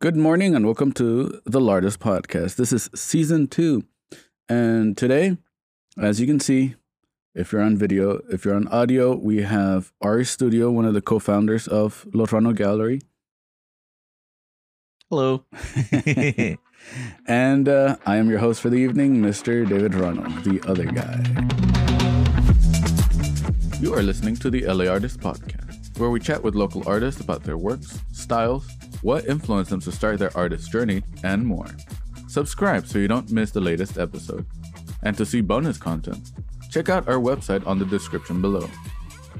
Good morning and welcome to the LA Artist Podcast. This is season 2. And today, as you can see, if you're on video, if you're on audio, we have Ari Studio, one of the co-founders of Los Ruano Gallery. Hello. And I am your host for the evening, Mr. David Ruano, the other guy. You are listening to the LA Artist Podcast, where we chat with local artists about their works, styles, what influenced them to start their artist journey, and more. Subscribe so you don't miss the latest episode. And to see bonus content, check out our website on the description below.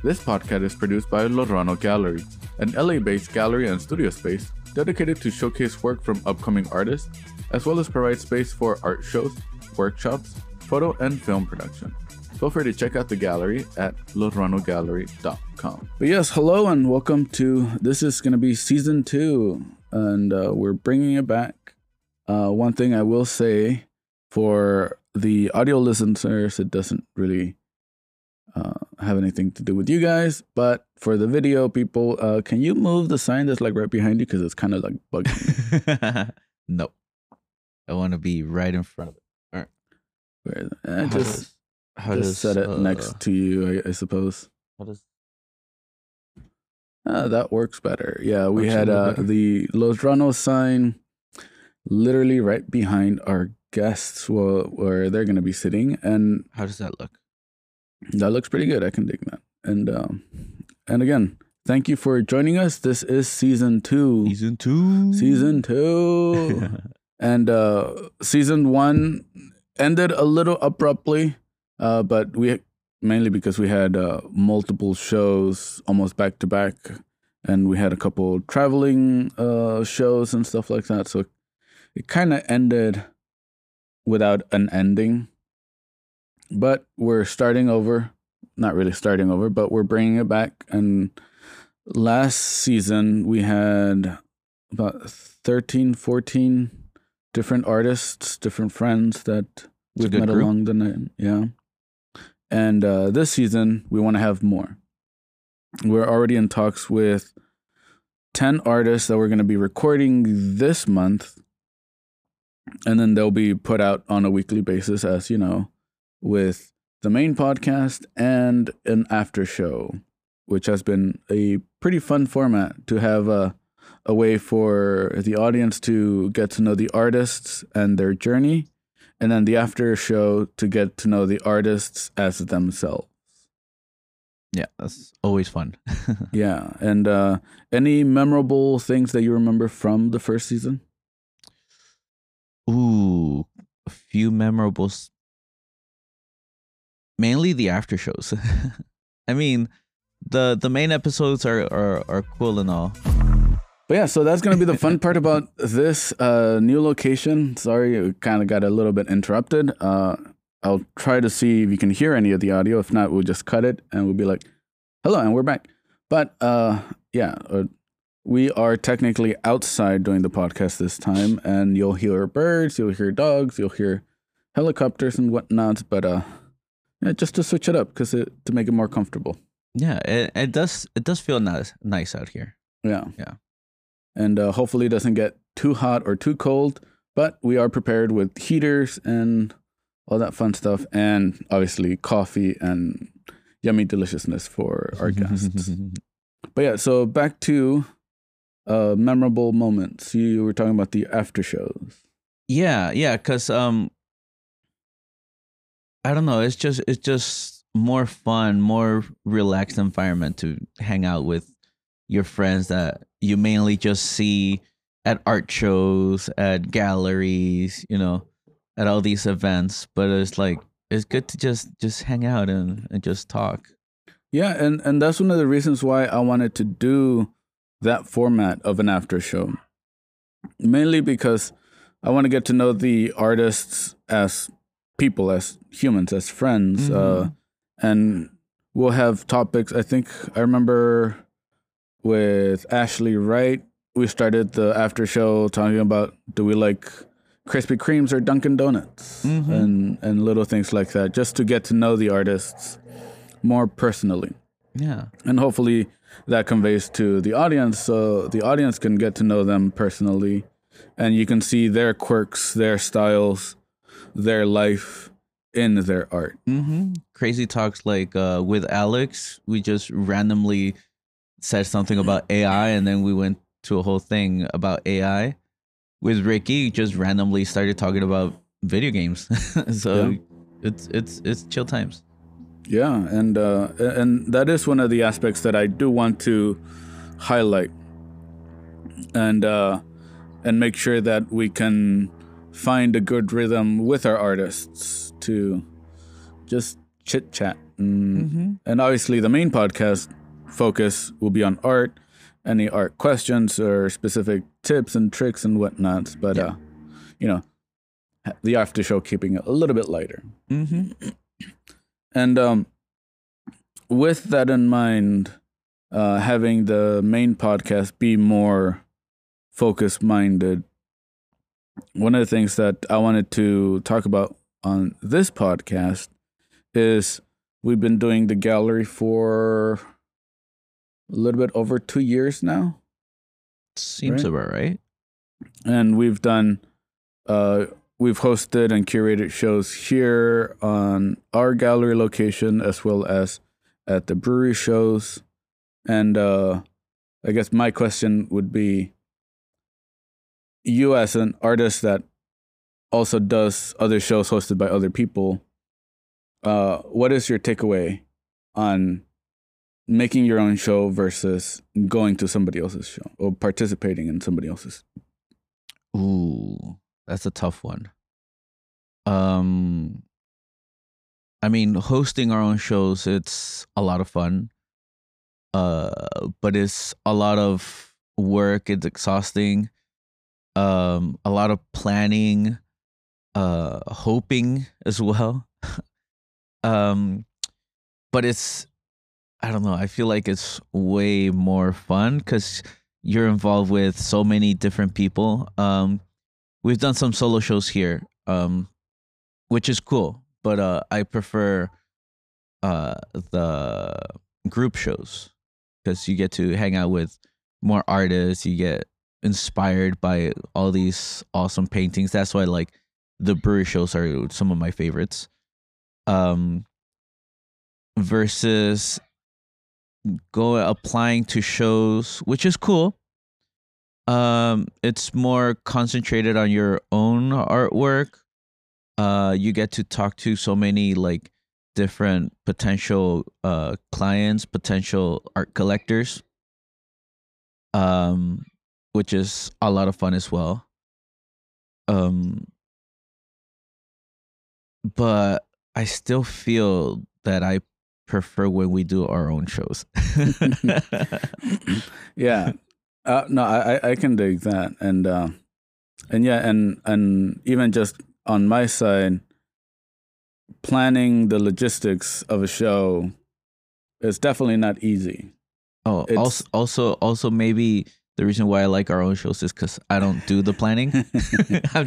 This podcast is produced by Los Ruano Gallery, an LA-based gallery and studio space dedicated to showcase work from upcoming artists, as well as provide space for art shows, workshops, photo and film production. Feel free to check out the gallery at losruanogallery.com. But yes, hello and welcome to, this is going to be season 2, and we're bringing it back. One thing I will say for the audio listeners, it doesn't really have anything to do with you guys, but for the video people, can you move the sign that's like right behind you? Because it's kind of like bugging me. No. I want to be right in front of it. All right. Where is it? Just set it next to you, I suppose. That works better. Yeah, we had the Los Ruano sign literally right behind our guests where they're going to be sitting. And how does that look? That looks pretty good. I can dig that. And again, thank you for joining us. This is season 2. Season two. And season 1 ended a little abruptly. But we mainly because we had multiple shows almost back to back, and we had a couple traveling shows and stuff like that. So it kind of ended without an ending. But we're starting over, not really starting over, but we're bringing it back. And last season we had about 13, 14 different artists, different friends that we've met along the night. Yeah. And this season, we want to have more. We're already in talks with 10 artists that we're going to be recording this month. And then they'll be put out on a weekly basis, as you know, with the main podcast and an after show, which has been a pretty fun format to have a way for the audience to get to know the artists and their journey. And then the after show to get to know the artists as themselves. Yeah, that's always fun. Yeah. And any memorable things that you remember from the first season? Ooh, a few memorables. Mainly the after shows. I mean, the main episodes are cool and all. But yeah, so that's going to be the fun part about this new location. Sorry, it kind of got a little bit interrupted. I'll try to see if you can hear any of the audio. If not, we'll just cut it and we'll be like, hello, and we're back. But yeah, we are technically outside doing the podcast this time, and you'll hear birds, you'll hear dogs, you'll hear helicopters and whatnot. But yeah, just to switch it up to make it more comfortable. Yeah, it does feel nice out here. Yeah. Yeah. And hopefully it doesn't get too hot or too cold, but we are prepared with heaters and all that fun stuff, and obviously coffee and yummy deliciousness for our guests. But yeah, so back to memorable moments. You were talking about the after shows. Yeah, because I don't know, it's just more fun, more relaxed environment to hang out with your friends that you mainly just see at art shows, at galleries, you know, at all these events. But it's like, it's good to just hang out and just talk. Yeah, and that's one of the reasons why I wanted to do that format of an after show. Mainly because I want to get to know the artists as people, as humans, as friends. And we'll have topics. I think I remember with Ashley Wright, we started the after show talking about, do we like Krispy Kremes or Dunkin' Donuts? And little things like that, just to get to know the artists more personally. Yeah. And hopefully that conveys to the audience, so the audience can get to know them personally, and you can see their quirks, their styles, their life in their art. Mm-hmm. Crazy talks like with Alex, we just randomly said something about AI, and then we went to a whole thing about AI. With Ricky, just randomly started talking about video games. So yeah. It's chill times. Yeah, and that is one of the aspects that I do want to highlight, and make sure that we can find a good rhythm with our artists to just chit chat. And obviously the main podcast focus will be on art, any art questions or specific tips and tricks and whatnot. But yeah, the after show, keeping it a little bit lighter. Mm-hmm. And with that in mind, having the main podcast be more focus-minded, one of the things that I wanted to talk about on this podcast is we've been doing the gallery for a little bit over 2 years now. Seems about right. And we've done... We've hosted and curated shows here on our gallery location, as well as at the brewery shows. And I guess my question would be, you as an artist that also does other shows hosted by other people, what is your takeaway on making your own show versus going to somebody else's show or participating in somebody else's? Ooh. That's a tough one. I mean, hosting our own shows, it's a lot of fun. But it's a lot of work. It's exhausting. A lot of planning, hoping as well. But it's, I don't know, I feel like it's way more fun because you're involved with so many different people. We've done some solo shows here, which is cool, but I prefer the group shows because you get to hang out with more artists. You get inspired by all these awesome paintings. That's why, like, the brewery shows are some of my favorites. Versus applying to shows, which is cool. It's more concentrated on your own artwork. You get to talk to so many like different potential clients, potential art collectors, which is a lot of fun as well. But I still feel that I prefer when we do our own shows. Yeah. No, I can dig that, and yeah, and even just on my side, planning the logistics of a show is definitely not easy. Oh, it's, also maybe the reason why I like our own shows is because I don't do the planning. I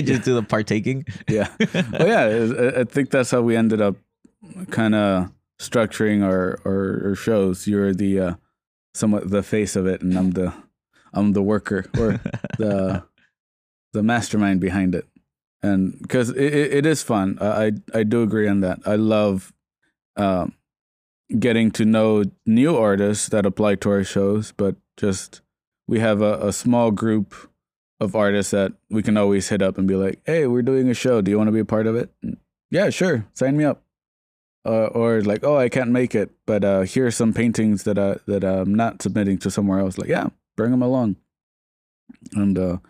just do the partaking. Yeah, well, yeah, I think that's how we ended up kind of structuring our shows. You're the somewhat the face of it, and I'm the worker or the mastermind behind it, and because it is fun. I do agree on that. I love getting to know new artists that apply to our shows, but just we have a small group of artists that we can always hit up and be like, hey, we're doing a show, do you want to be a part of it? And, yeah, sure, sign me up. Or like, oh, I can't make it, but here are some paintings that I'm not submitting to somewhere else. Like, yeah, bring them along. And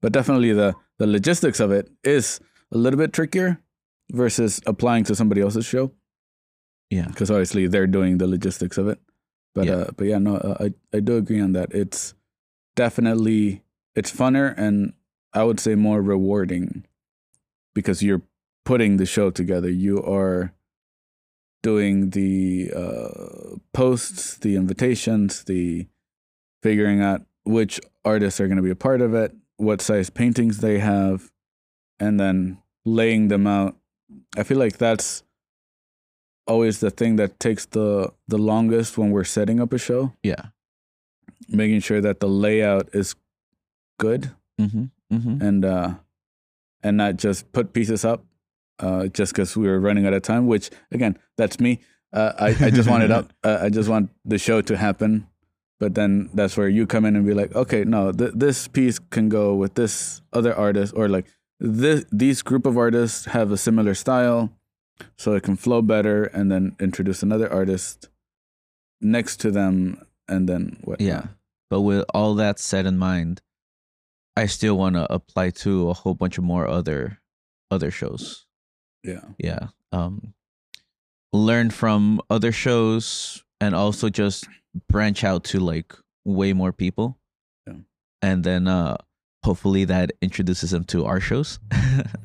but definitely the logistics of it is a little bit trickier versus applying to somebody else's show. Yeah, because obviously they're doing the logistics of it. But yeah, I do agree on that. It's definitely funner, and I would say more rewarding because you're putting the show together. You are doing the posts, the invitations, the figuring out which artists are going to be a part of it, what size paintings they have, and then laying them out. I feel like that's always the thing that takes the longest when we're setting up a show. Yeah. Making sure that the layout is good and not just put pieces up just because we were running out of time, which, again, that's me. I just want it up. I just want the show to happen. But then that's where you come in and be like, okay, no, this piece can go with this other artist, or like these group of artists have a similar style, so it can flow better, and then introduce another artist next to them, and then what? Yeah. But with all that said in mind, I still want to apply to a whole bunch of more other shows. Yeah. Yeah. Learn from other shows and also just branch out to like way more people. Yeah. And then hopefully that introduces them to our shows.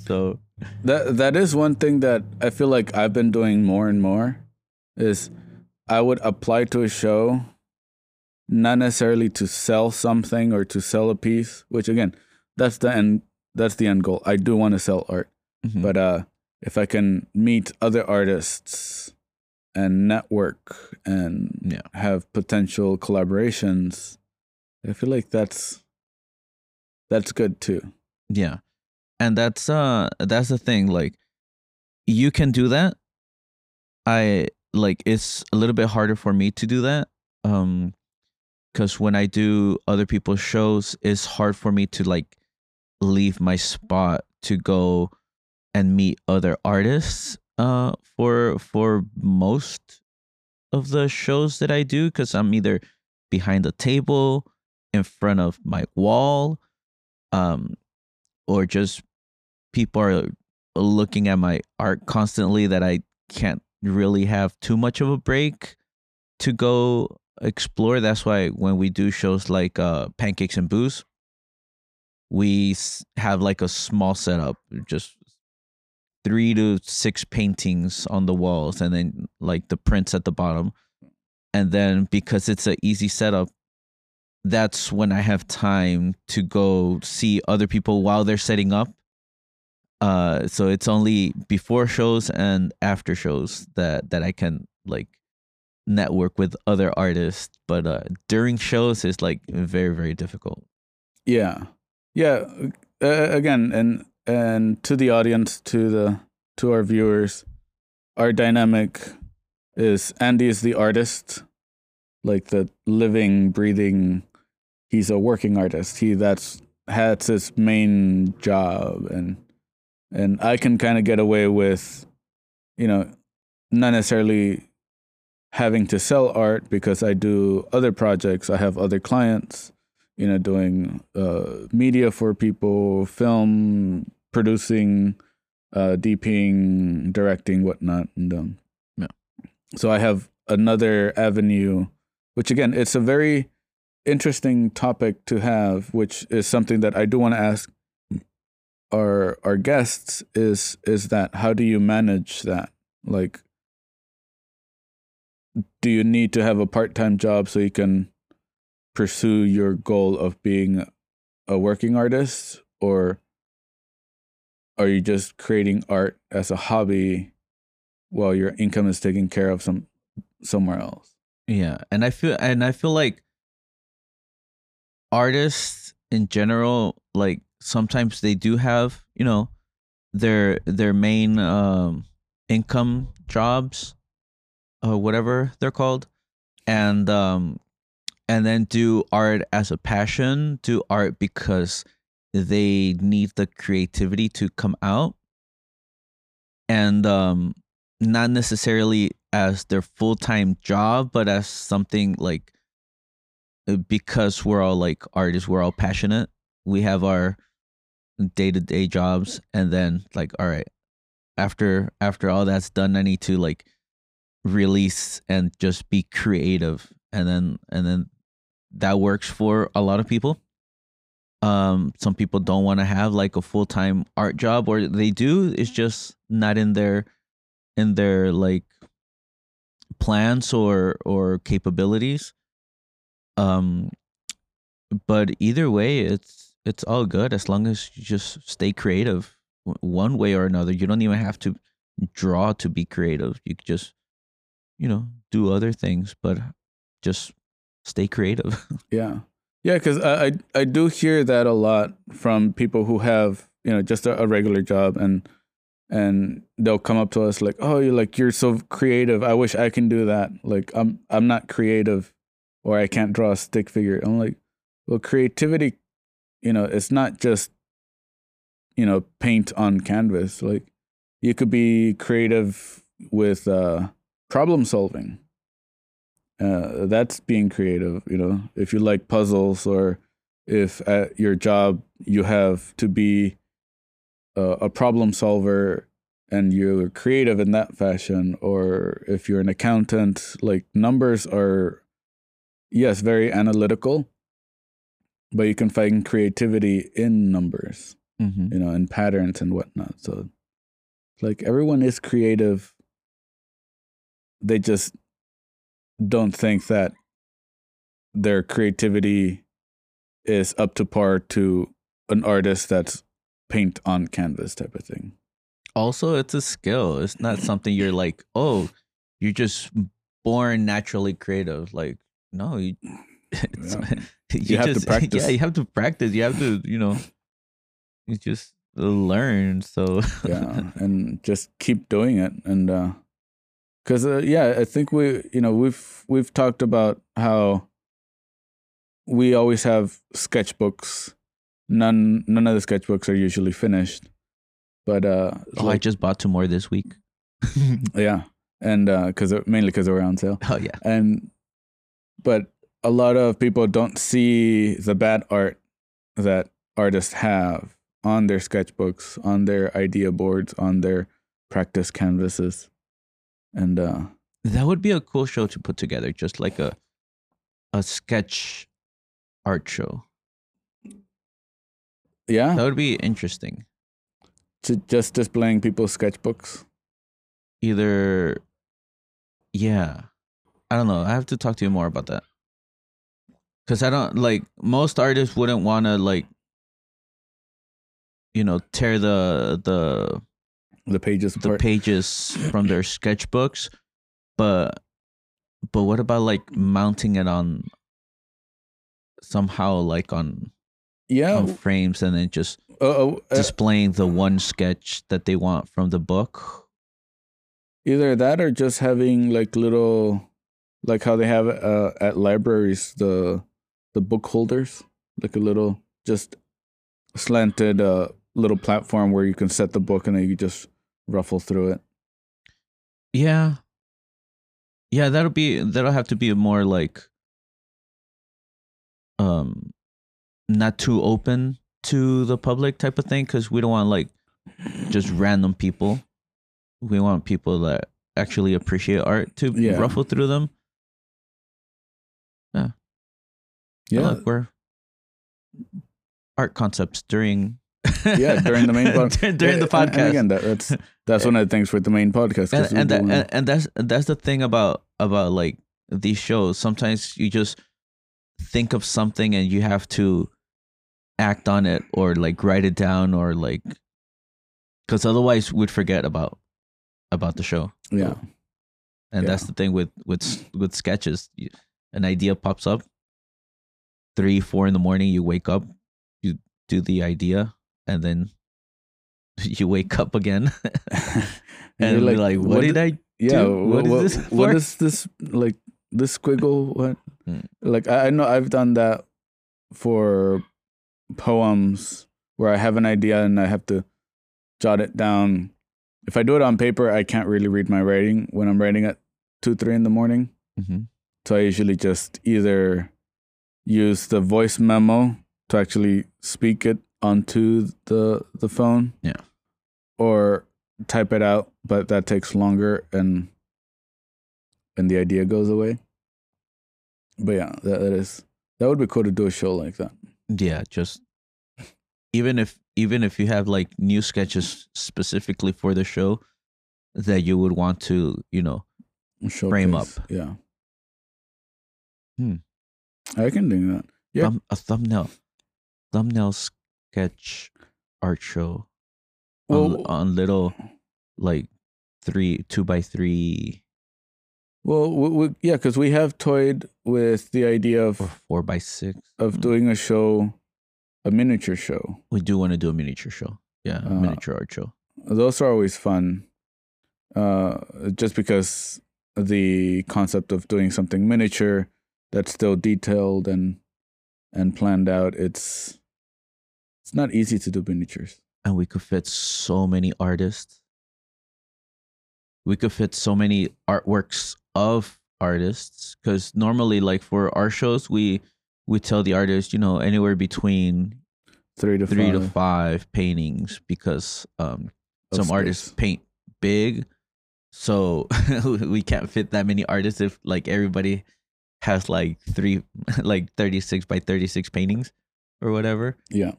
So that is one thing that I feel like I've been doing more and more, is I would apply to a show not necessarily to sell something or to sell a piece, which, again, that's the end goal. I do want to sell art. Mm-hmm. But if I can meet other artists and network and have potential collaborations, I feel like that's good too. Yeah. And that's the thing, like, you can do that. I like, it's a little bit harder for me to do that. Because when I do other people's shows, it's hard for me to like leave my spot to go and meet other artists for most of the shows that I do, because I'm either behind the table, in front of my wall, or just people are looking at my art constantly that I can't really have too much of a break to go explore. That's why when we do shows like Pancakes and Booze, we have like a small setup, just 3 to 6 paintings on the walls, and then like the prints at the bottom. And then because it's an easy setup, that's when I have time to go see other people while they're setting up. So it's only before shows and after shows that I can like network with other artists, but during shows it's like very, very difficult. Yeah Again, and to the audience, to our viewers, our dynamic is Andy is the artist, like the living, breathing, he's a working artist, that's his main job, and I can kind of get away with, you know, not necessarily having to sell art, because I do other projects. I have other clients, you know, doing media for people, film, producing, DPing, directing, whatnot. And so I have another avenue, which, again, it's a very interesting topic to have, which is something that I do want to ask our guests is that, how do you manage that? Like, do you need to have a part-time job so you can pursue your goal of being a working artist? Or are you just creating art as a hobby while your income is taken care of somewhere else? Yeah. And I feel like artists in general, like, sometimes they do have, you know, their main income jobs, whatever they're called, and then do art as a passion, do art because they need the creativity to come out, and not necessarily as their full-time job, but as something like, because we're all like artists, we're all passionate, we have our day-to-day jobs, and then like, all right, after all that's done, I need to like release and just be creative, and then that works for a lot of people. Some people don't want to have like a full-time art job, or they do, it's just not in their like plans or capabilities. But either way, it's all good as long as you just stay creative one way or another. You don't even have to draw to be creative. You just you know, do other things, but just stay creative. Yeah. Yeah, because I do hear that a lot from people who have, you know, just a regular job, and they'll come up to us like, oh, you're so creative. I wish I can do that. Like, I'm not creative, or I can't draw a stick figure. I'm like, well, creativity, you know, it's not just, you know, paint on canvas. Like, you could be creative with problem solving. That's being creative, you know. If you like puzzles, or if at your job you have to be a problem solver and you're creative in that fashion, or if you're an accountant, like, numbers are, yes, very analytical, but you can find creativity in numbers, mm-hmm. you know, and patterns and whatnot. So, like, everyone is creative. They just don't think that their creativity is up to par to an artist that's paint on canvas type of thing. Also, it's a skill. It's not something you're like, oh, you're just born naturally creative. Like, no, you have to practice. Yeah, you have to practice. You have to, you know, you just learn. So yeah, and just keep doing it. And because yeah, I think we've talked about how we always have sketchbooks. None of the sketchbooks are usually finished, but I just bought 2 more this week. Yeah, and mainly because they were on sale. Oh yeah, but a lot of people don't see the bad art that artists have on their sketchbooks, on their idea boards, on their practice canvases, and that would be a cool show to put together, just like a sketch art show. Yeah. That would be interesting. To just displaying people's sketchbooks? Either. Yeah. I don't know. I have to talk to you more about that. Because I don't, like, most artists wouldn't want to, like, you know, tear the pages apart. The pages from their sketchbooks. But what about, like, mounting it on somehow, like, on... Yeah, frames, and then just displaying the one sketch that they want from the book. Either that, or just having like little, like how they have at libraries the book holders, like a little just slanted little platform where you can set the book and then you just ruffle through it. Yeah, yeah, that'll have to be more like not too open to the public type of thing, because we don't want like just random people. We want people that actually appreciate art to ruffle through them. Yeah. Yeah. Look, we're art concepts during during the main podcast. During the podcast. And again, that's one of the things with the main podcast. And that's the thing about like these shows. Sometimes you just think of something and you have to act on it, or like write it down, or like, because otherwise we'd forget about the show. Yeah, and that's the thing with sketches. An idea pops up 3-4 in the morning. You wake up, you do the idea, and then you wake up again, and you're like, what did I? Yeah, do? What is this like? This squiggle, what? Like, I know I've done that for poems where I have an idea and I have to jot it down. If I do it on paper, I can't really read my writing when I'm writing at 2-3 in the morning. Mm-hmm. So I usually just either use the voice memo to actually speak it onto the phone, or type it out, but that takes longer and the idea goes away. But yeah, that would be cool to do a show like that. Yeah, just even if you have like new sketches specifically for the show that you would want to, you know, showcase, frame up. Yeah. I can do that. Yeah, a thumbnail sketch art show on little like 3 2 by 3. Well, yeah, because we have toyed with the idea of 4x6 of doing a show, a miniature show. We do want to do a miniature show. Yeah, a miniature art show. Those are always fun. Just because the concept of doing something miniature that's still detailed and planned out, it's not easy to do miniatures. And we could fit so many artists. We could fit so many artworks of artists, because normally, like for our shows, we tell the artists, you know, anywhere between three to five paintings, because some artists paint big, so we can't fit that many artists if like everybody has like 36 by 36 paintings or whatever. Yeah.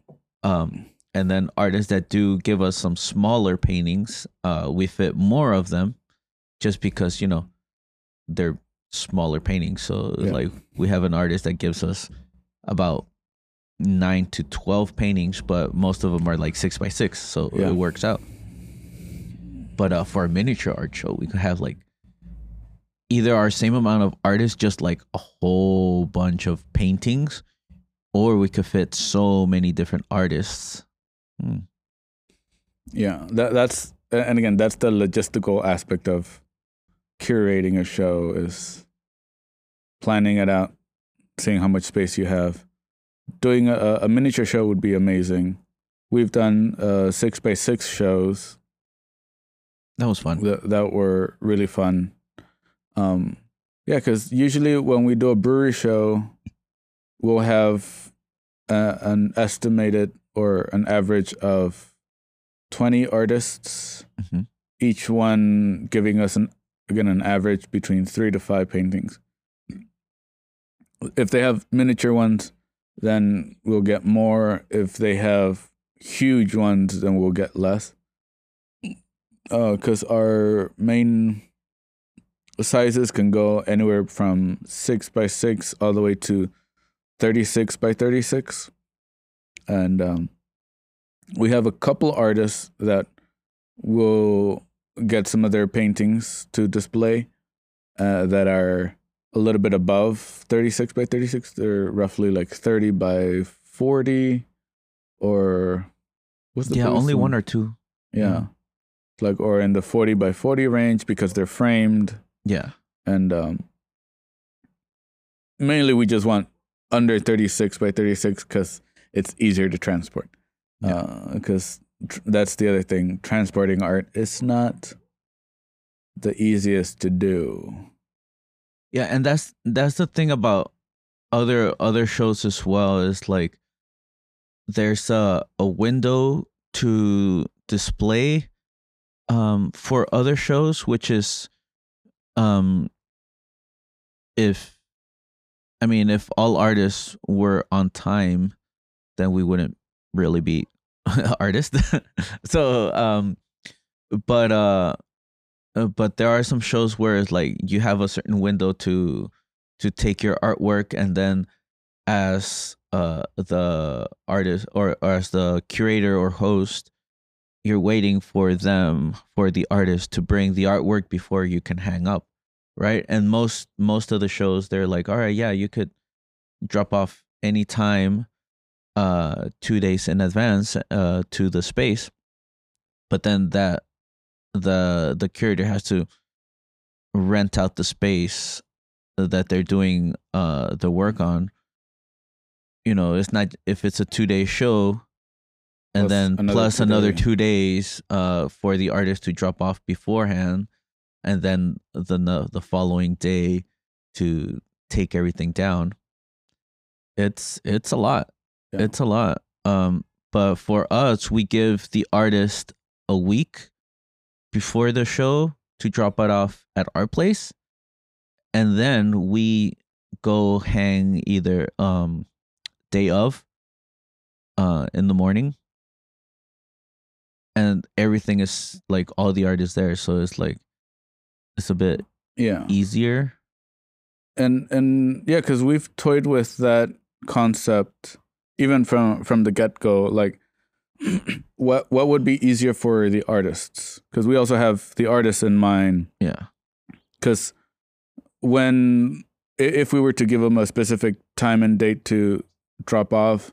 And then artists that do give us some smaller paintings, we fit more of them just because, you know, they're smaller paintings. So yeah. Like we have an artist that gives us about 9 to 12 paintings, but most of them are like 6 by 6. So yeah. It works out. But for a miniature art show, we could have like either our same amount of artists, just like a whole bunch of paintings, or we could fit so many different artists. Yeah, that's, and again, that's the logistical aspect of curating a show, is planning it out, seeing how much space you have. Doing a miniature show would be amazing. We've done 6 by 6 shows. That was fun. That were really fun. Yeah, because usually when we do a brewery show, we'll have an estimated or an average of 20 artists, each one giving us an average between 3 to 5 paintings. If they have miniature ones, then we'll get more. If they have huge ones, then we'll get less. Because our main sizes can go anywhere from 6 by 6 all the way to 36 by 36. And we have a couple artists that will get some of their paintings to display that are a little bit above 36 by 36. They're roughly like 30 by 40 or what's the only one or two. Yeah. Like, or in the 40 by 40 range because they're framed. Yeah. And mainly we just want under 36 by 36 because it's easier to transport. Because that's the other thing. Transporting art is not the easiest to do. Yeah, and that's the thing about other shows as well, is like there's a window to display for other shows, which is if all artists were on time, then we wouldn't really be artists. So but there are some shows where it's like you have a certain window to take your artwork, and then as the artist or as the curator or host, you're waiting for the artist to bring the artwork before you can hang up, right? And most of the shows, they're like, all right, yeah, you could drop off anytime 2 days in advance to the space, but then that the curator has to rent out the space that they're doing the work on. You know, it's not, if it's a 2-day show, and plus another 2 days for the artist to drop off beforehand, and then the following day to take everything down. It's a lot. Yeah. It's a lot. But for us, we give the artist a week before the show to drop it off at our place, and then we go hang either day of in the morning, and everything is like all the art is there, so it's like it's a bit easier. And yeah, because we've toyed with that concept even from the get-go, like what would be easier for the artists? Because we also have the artists in mind. Yeah. Because when, if we were to give them a specific time and date to drop off,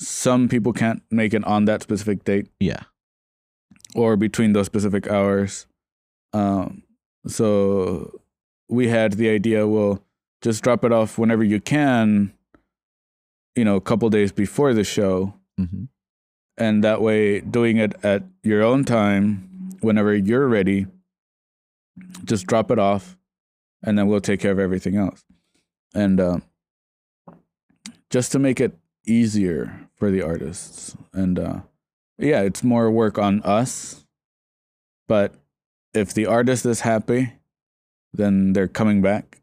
some people can't make it on that specific date. Yeah. Or between those specific hours. So we had the idea, well, just drop it off whenever you can, you know, a couple days before the show. Mm-hmm. And that way, doing it at your own time, whenever you're ready, just drop it off, and then we'll take care of everything else. And just to make it easier for the artists. And yeah, it's more work on us, but if the artist is happy, then they're coming back,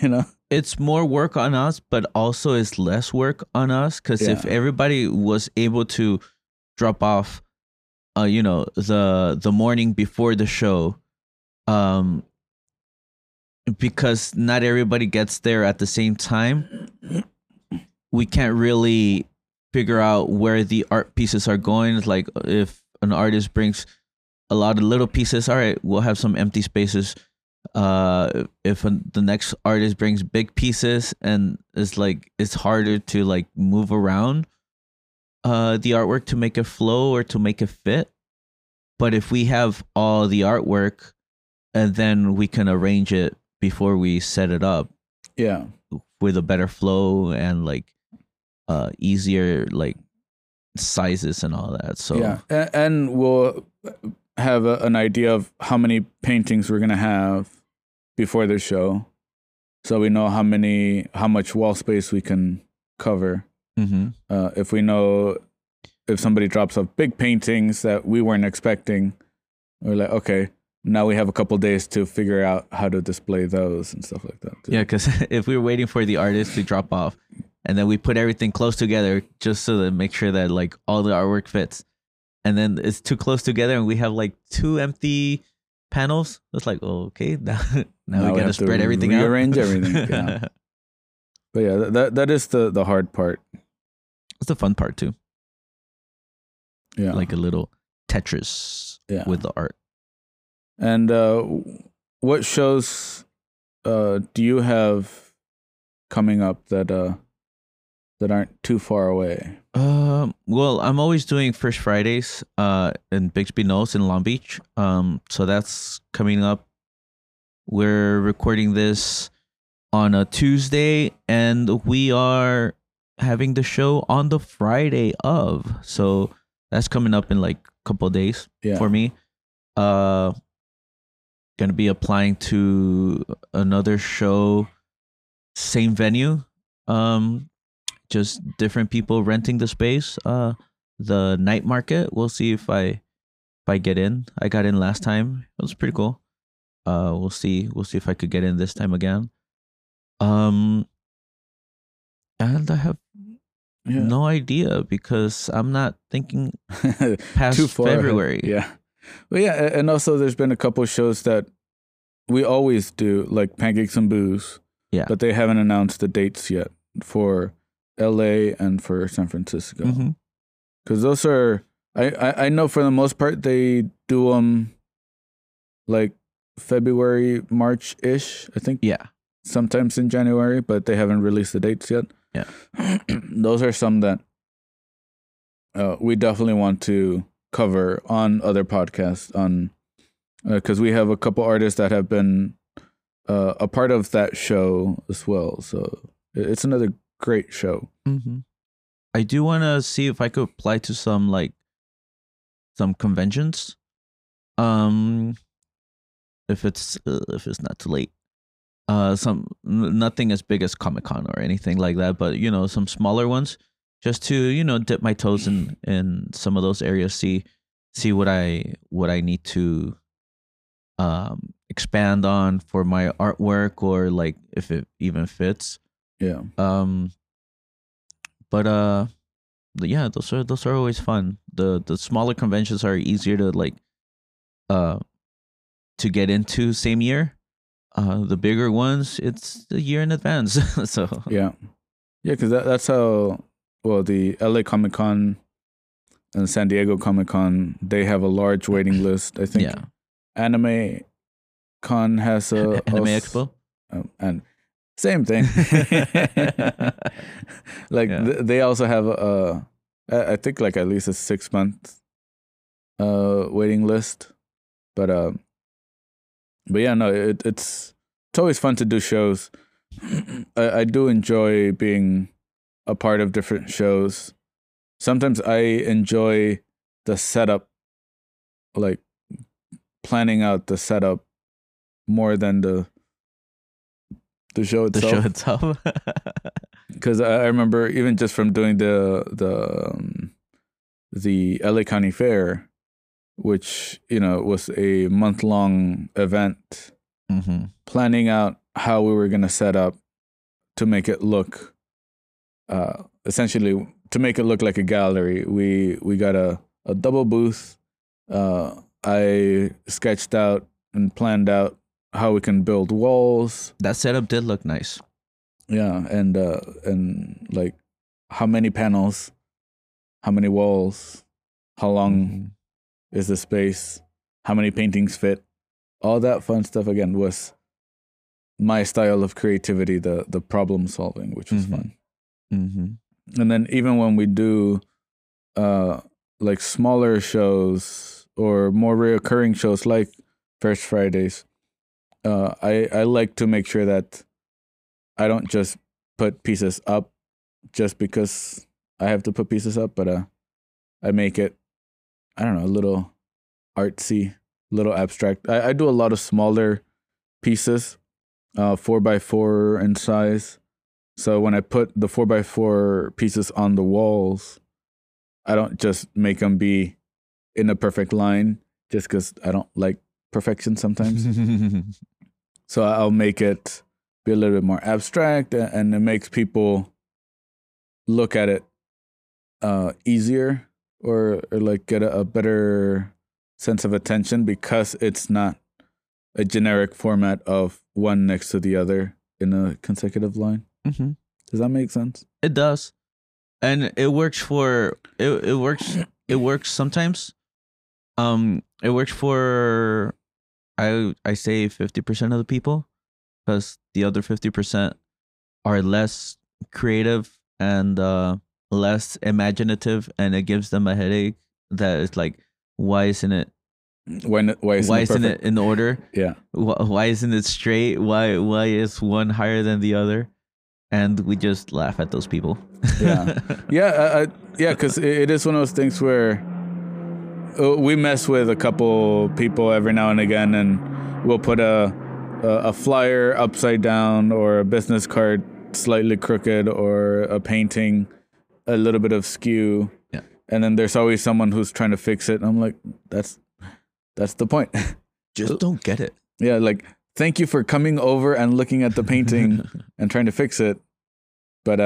you know? It's more work on us, but also it's less work on us, because if everybody was able to drop off, you know, the morning before the show, because not everybody gets there at the same time, we can't really figure out where the art pieces are going. It's like if an artist brings a lot of little pieces, all right, we'll have some empty spaces. If the next artist brings big pieces, and it's like it's harder to like move around the artwork to make it flow or to make it fit. But if we have all the artwork, and then we can arrange it before we set it up, yeah, with a better flow and like easier like sizes and all that. So yeah, and we'll have an idea of how many paintings we're gonna have before the show, so we know how much wall space we can cover. Mm-hmm. If we know if somebody drops off big paintings that we weren't expecting, we're like, okay, now we have a couple days to figure out how to display those and stuff like that too. Yeah, because if we were waiting for the artist to drop off, and then we put everything close together just so that make sure that like all the artwork fits. And then it's too close together, and we have like two empty panels. It's like, oh, okay, now we gotta spread everything out. Rearrange everything. Yeah. But yeah, that is the hard part. It's the fun part too. Yeah, like a little Tetris with the art. And what shows do you have coming up that aren't too far away? Well, I'm always doing First Fridays in Bixby Knolls in Long Beach. So that's coming up. We're recording this on a Tuesday, and we are having the show on the Friday of. So that's coming up in like a couple of days for me. Going to be applying to another show, same venue. Just different people renting the space. The night market. We'll see if I get in. I got in last time. It was pretty cool. We'll see. We'll see if I could get in this time again. And I have no idea, because I'm not thinking past February. Yeah. Well, yeah, and also there's been a couple shows that we always do, like Pancakes and Booze. Yeah. But they haven't announced the dates yet for LA and for San Francisco, because those are I know for the most part they do like February, March ish I think, sometimes in January, but they haven't released the dates yet. Those are some that we definitely want to cover on other podcasts, on because we have a couple artists that have been a part of that show as well, so it's another great show. I do want to see if I could apply to some conventions, if it's not too late. Nothing as big as Comic-Con or anything like that, but you know, some smaller ones, just to, you know, dip my toes in some of those areas, see what I need to expand on for my artwork, or like if it even fits. Yeah. But yeah, those are always fun. The smaller conventions are easier to like to get into same year. The bigger ones, it's a year in advance. So yeah, because that's how, well, the LA Comic Con and San Diego Comic Con, they have a large waiting list. I think Anime Con has a Anime Expo. and same thing. Like they also have I think like at least a 6-month waiting list, but yeah, no, it's always fun to do shows. I do enjoy being a part of different shows. Sometimes I enjoy the setup, like planning out the setup more than the show itself. The show itself. Because I remember even just from doing the LA County Fair, which, you know, was a month-long event, planning out how we were going to set up to make it look, essentially to make it look like a gallery. We got a double booth. I sketched out and planned out how we can build walls. That setup did look nice. Yeah, and like how many panels, how many walls, how long is the space, how many paintings fit. All that fun stuff, again, was my style of creativity, the problem solving, which was fun. And then even when we do like smaller shows or more reoccurring shows like First Fridays, I like to make sure that I don't just put pieces up just because I have to put pieces up, but I make it, I don't know, a little artsy, little abstract. I do a lot of smaller pieces, 4x4 in size. So when I put the 4x4 pieces on the walls, I don't just make them be in a perfect line just because I don't like perfection sometimes. So I'll make it be a little bit more abstract, and it makes people look at it easier, or like get a better sense of attention, because it's not a generic format of one next to the other in a consecutive line. Does that make sense? It does, and it works for it works sometimes. It works for I say 50% of the people, because the other 50% are less creative and less imaginative, and it gives them a headache. That it's like, why isn't it in order? Yeah. Why isn't it straight? Why is one higher than the other? And we just laugh at those people. Yeah, because it is one of those things where we mess with a couple people every now and again, and we'll put a flyer upside down, or a business card slightly crooked, or a painting a little bit askew. Yeah. And then there's always someone who's trying to fix it. And I'm like, that's the point. Just don't get it. Yeah, like, thank you for coming over and looking at the painting and trying to fix it. But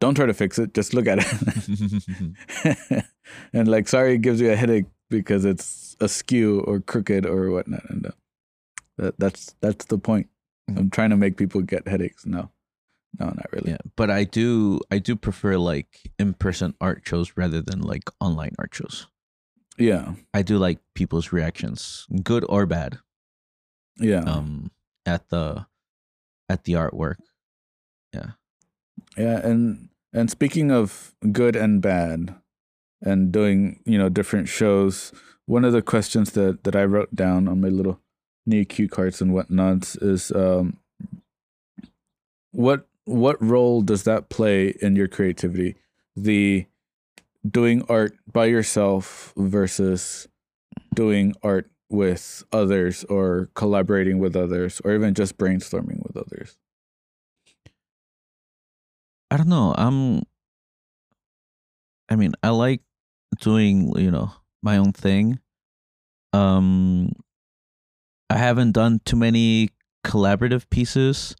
don't try to fix it. Just look at it. And like, sorry, it gives you a headache because it's askew or crooked or whatnot. And that's the point. I'm trying to make people get headaches. No, not really. Yeah, but I do prefer like in-person art shows rather than like online art shows. Yeah. I do like people's reactions, good or bad. Yeah. At the artwork. Yeah. Yeah, and speaking of good and bad and doing, you know, different shows, one of the questions that I wrote down on my little new cue cards and whatnots is what role does that play in your creativity? The doing art by yourself versus doing art with others, or collaborating with others, or even just brainstorming with others? I don't know. I mean, I like doing, you know, my own thing. I haven't done too many collaborative pieces.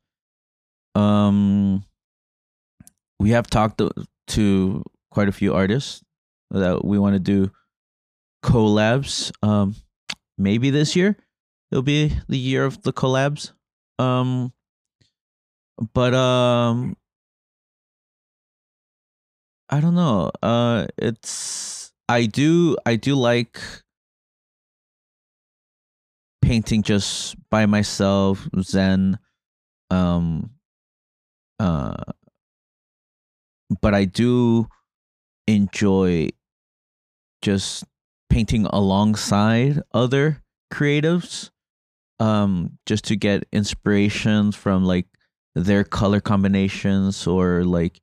We have talked to quite a few artists that we want to do collabs. Maybe this year it'll be the year of the collabs. But I don't know. I do like painting just by myself, zen. But I do enjoy just painting alongside other creatives, just to get inspirations from like their color combinations or like,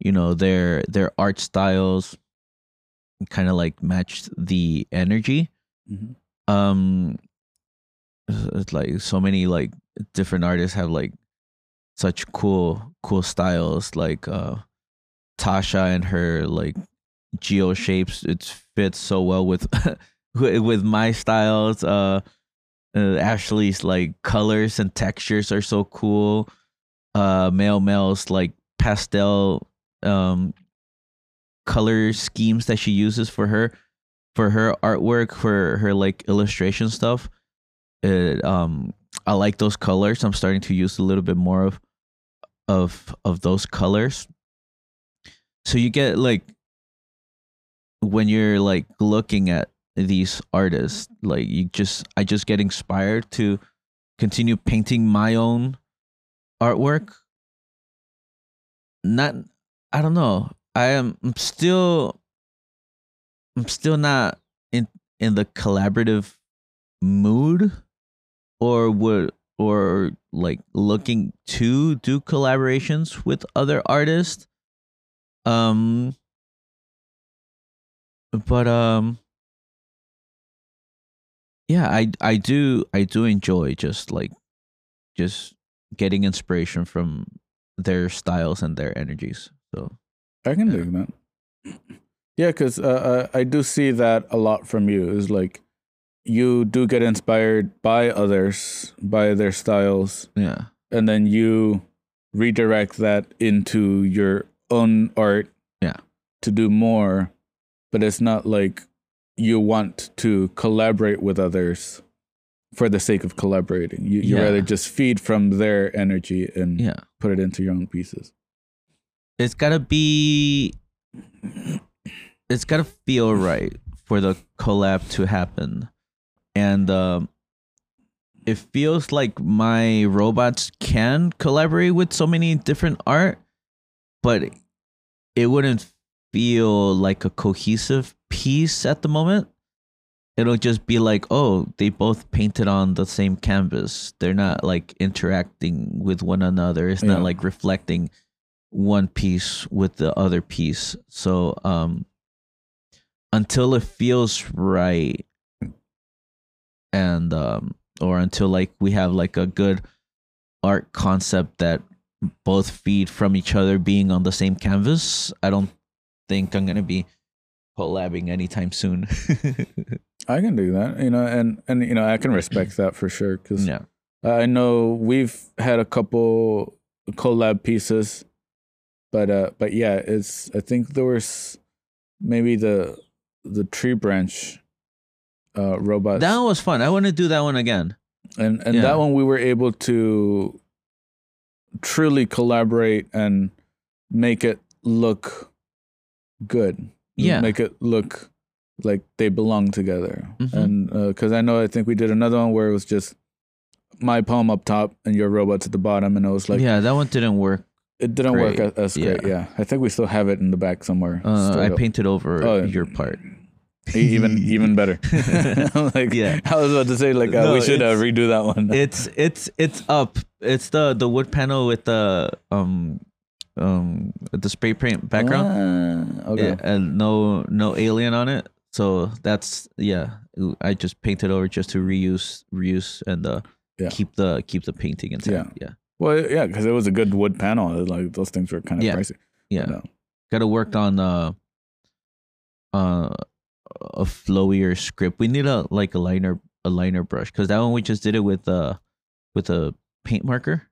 you know, their art styles kind of like matched the energy. Mm-hmm. It's like so many like different artists have like such cool styles, like Tasha and her like geo shapes, it fits so well with with my styles. Ashley's like colors and textures are so cool. Mel's like pastel color schemes that she uses for her artwork, for her like illustration stuff. I like those colors. I'm starting to use a little bit more of those colors. So you get like, when you're like looking at these artists, like I just get inspired to continue painting my own artwork. I don't know. I'm still not in the collaborative mood, or like looking to do collaborations with other artists. Yeah, I do enjoy just getting inspiration from their styles and their energies. So I can dig that. Yeah, because I do see that a lot from you. Is like you do get inspired by others, by their styles. Yeah, and then you redirect that into your own art. Yeah, to do more, but it's not like you want to collaborate with others for the sake of collaborating. You rather just feed from their energy and put it into your own pieces. It's gotta feel right for the collab to happen. And it feels like my robots can collaborate with so many different art, but it wouldn't feel like a cohesive piece at the moment. It'll just be like, oh, they both painted on the same canvas. They're not like interacting with one another. It's not like reflecting one piece with the other piece. So until it feels right, and or until like we have like a good art concept that both feed from each other being on the same canvas, I don't think I'm gonna be collabing anytime soon. I can do that, you know, and you know, I can respect that for sure, because I know we've had a couple collab pieces, but yeah, it's, I think there was maybe the tree branch robots. That one was fun. I want to do that one again. And that one we were able to truly collaborate and make it look good. Yeah, make it look like they belong together. Mm-hmm. And because I think we did another one where it was just my poem up top and your robots at the bottom, and it was like, yeah, that one didn't work. It didn't work as great. Yeah, I think we still have it in the back somewhere. I painted over your part. Even better. Like, yeah, I was about to say, like, we should redo that one. It's up. It's the wood panel with the spray paint background. Okay. Yeah, and no alien on it. So that's, yeah, I just painted over just to reuse and keep the painting intact. Yeah. Well, yeah, because it was a good wood panel. Like, those things were kind of pricey. Yeah. No. Got to work on a flowier script. We need a liner brush, because that one we just did it with a paint marker,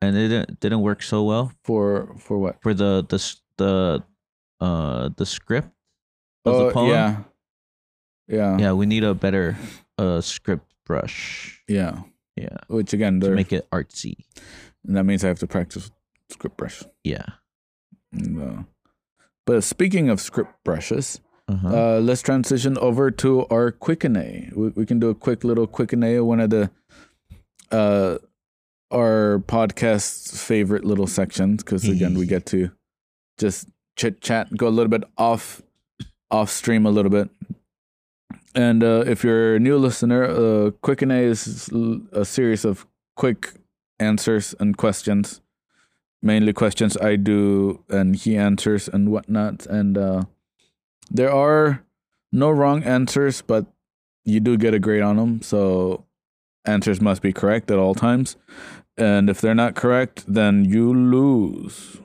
and it didn't work so well for what, for the script of the poem. Yeah, we need a better script brush. Yeah, which again, to make it artsy, and that means I have to practice script brush. Yeah. No. But speaking of script brushes, let's transition over to our Q&A. We can do a quick little Q&A. One of the our podcast's favorite little sections, because again, we get to just chit chat, go a little bit off stream a little bit. And if you're a new listener, Q&A is a series of quick answers and questions, mainly questions I do and he answers and whatnot. And there are no wrong answers, but you do get a grade on them, so answers must be correct at all times. And if they're not correct, then you lose.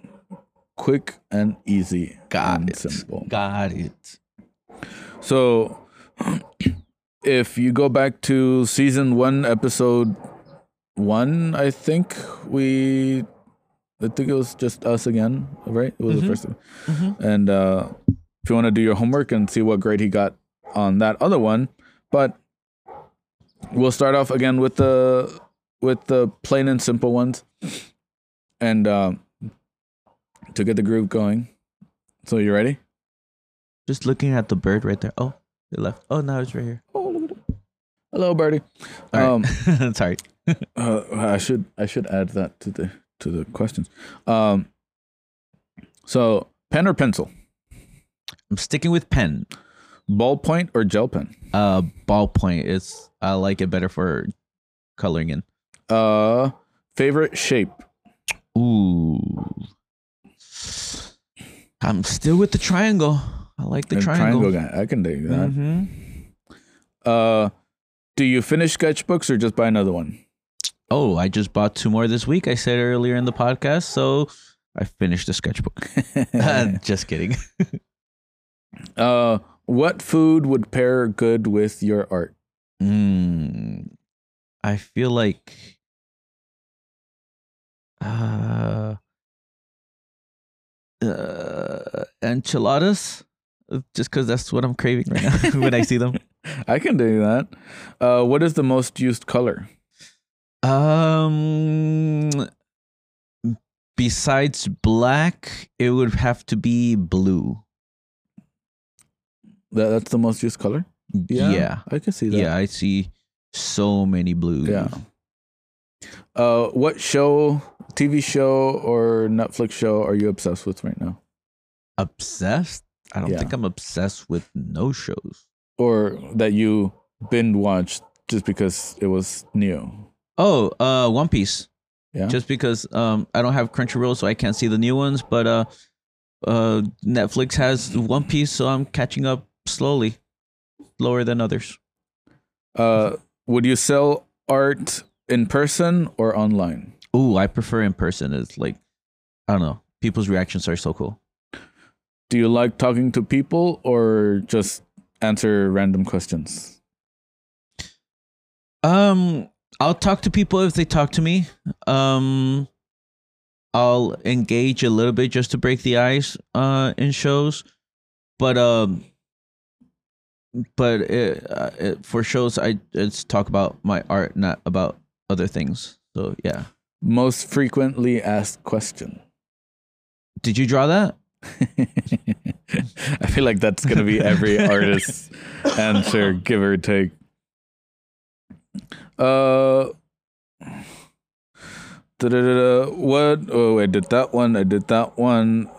Quick and easy. Got it. Simple. Got it. So if you go back to season 1, episode 1, I think it was just us again, right? It was the first one. Mm-hmm. And if you want to do your homework and see what grade he got on that other one. But we'll start off again with the plain and simple ones, and to get the groove going. So you ready? Just looking at the bird right there. Oh, it left. Oh, now it's right here. Oh, look at it. Hello, birdie. All right. Sorry. I should add that to the questions. So pen or pencil? I'm sticking with pen. Ballpoint or gel pen? Ballpoint. I like it better for coloring in. Favorite shape? Ooh. I'm still with the triangle. I like the triangle. Triangle guy. I can dig that. Mm-hmm. Do you finish sketchbooks or just buy another one? Oh, I just bought 2 more this week. I said earlier in the podcast, so I finished the sketchbook. Just kidding. What food would pair good with your art? I feel like enchiladas, just because that's what I'm craving right now when I see them. I can do that. What is the most used color? Besides black, it would have to be blue. That's the most used color? Yeah. I can see that. Yeah, I see so many blues. Yeah. What show, TV show or Netflix show are you obsessed with right now? Obsessed? I don't think I'm obsessed with no shows. Or that you binge watched just because it was new. Oh, One Piece. Yeah. Just because I don't have Crunchyroll, so I can't see the new ones, but Netflix has One Piece, so I'm catching up slowly, slower than others. Would you sell art in person or online? Ooh, I prefer in person. It's like, I don't know, people's reactions are so cool. Do you like talking to people or just answer random questions? I'll talk to people if they talk to me. I'll engage a little bit just to break the ice in shows, but for shows it's talk about my art, not about other things. So yeah. Most frequently asked question. Did you draw that? I feel like that's gonna be every artist's answer, give or take. What? Oh, I did that one.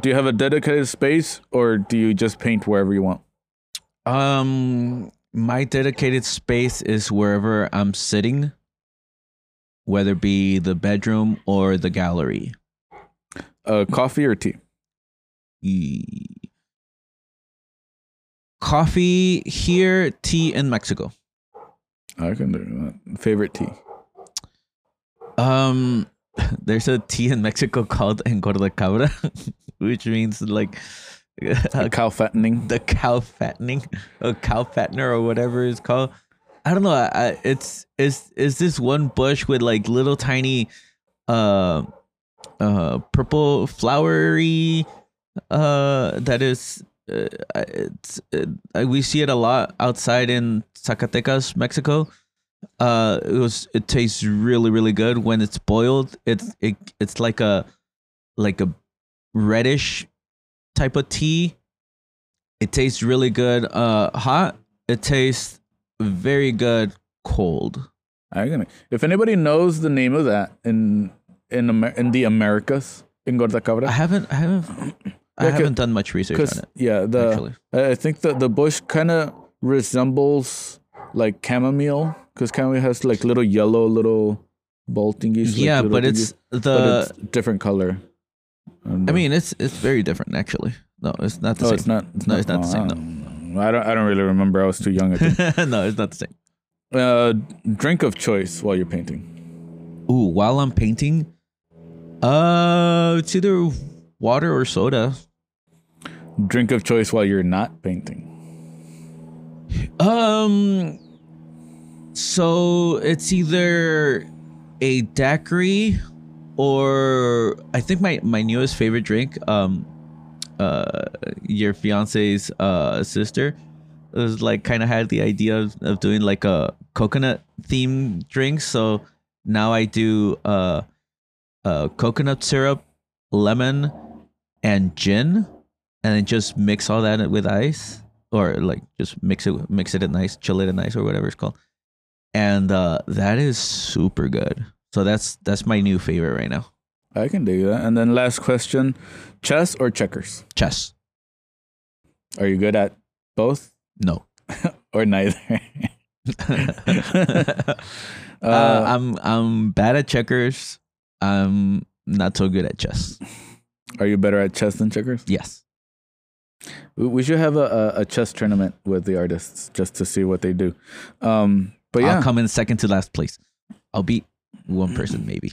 Do you have a dedicated space or do you just paint wherever you want? My dedicated space is wherever I'm sitting, whether it be the bedroom or the gallery. Coffee or tea? Coffee here, tea in Mexico. I can do that. Favorite tea? There's a tea in Mexico called engorda cabra, which means like a cow fattener or whatever it's called. I don't know. It's this one bush with like little tiny, purple flowery, that is, we see it a lot outside in Zacatecas, Mexico. It tastes really, really good when it's boiled. It's like a reddish type of tea. It tastes really good hot. It tastes very good cold. If anybody knows the name of that in the Americas, engorda cabra. I haven't done much research on it. Yeah, I think that the bush kind of resembles like chamomile, because chamomile has like little yellow, little bultingish. Yeah, like, but it's different color. I mean, it's very different actually. No, it's not the same. It's not the same. No, I don't really remember. I was too young. I think. No, it's not the same. Drink of choice while you're painting. Ooh, while I'm painting, it's either water or soda. Drink of choice while you're not painting. So it's either a daiquiri or I think my newest favorite drink, your fiance's sister was like kind of had the idea of doing like a coconut themed drink. So now I do coconut syrup, lemon, and gin, and then just mix all that with ice, or like just mix it in ice, chill it in ice, or whatever it's called. And that is super good. So that's my new favorite right now. I can do that. And then last question, chess or checkers? Chess. Are you good at both? No. Or neither. I'm bad at checkers. I'm not so good at chess. Are you better at chess than checkers? Yes. We should have a chess tournament with the artists just to see what they do. But yeah. I'll come in second to last place. I'll beat one person maybe.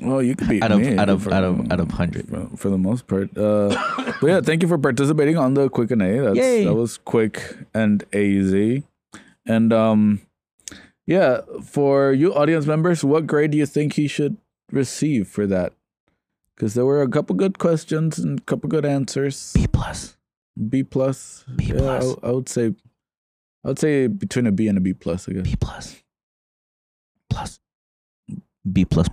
Well, you could beat me out of 100 for the most part. But yeah, thank you for participating on the Quick and A. That was quick and easy. And yeah, for you audience members, what grade do you think he should receive for that? Because there were a couple good questions and a couple good answers. B plus. B plus. Yeah, I would say between a B and a B plus. I guess. B plus. B plus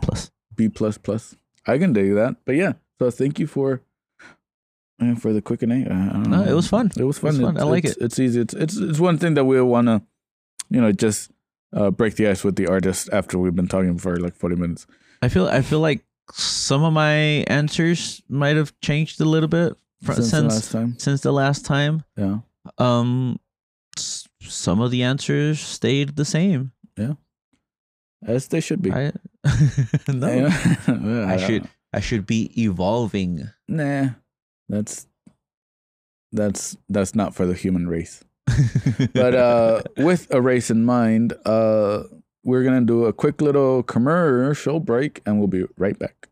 plus. I can do that. But yeah, so thank you for the Quick and A. No, it was fun. It was fun. I like it. It's easy. It's one thing that we want to, just break the ice with the artist after we've been talking for like 40 minutes. I feel like some of my answers might have changed a little bit since the last time. Yeah. Some of the answers stayed the same. Yeah. As they should be. I should be evolving. Nah, that's not for the human race. But with a race in mind, we're gonna do a quick little commercial break, and we'll be right back.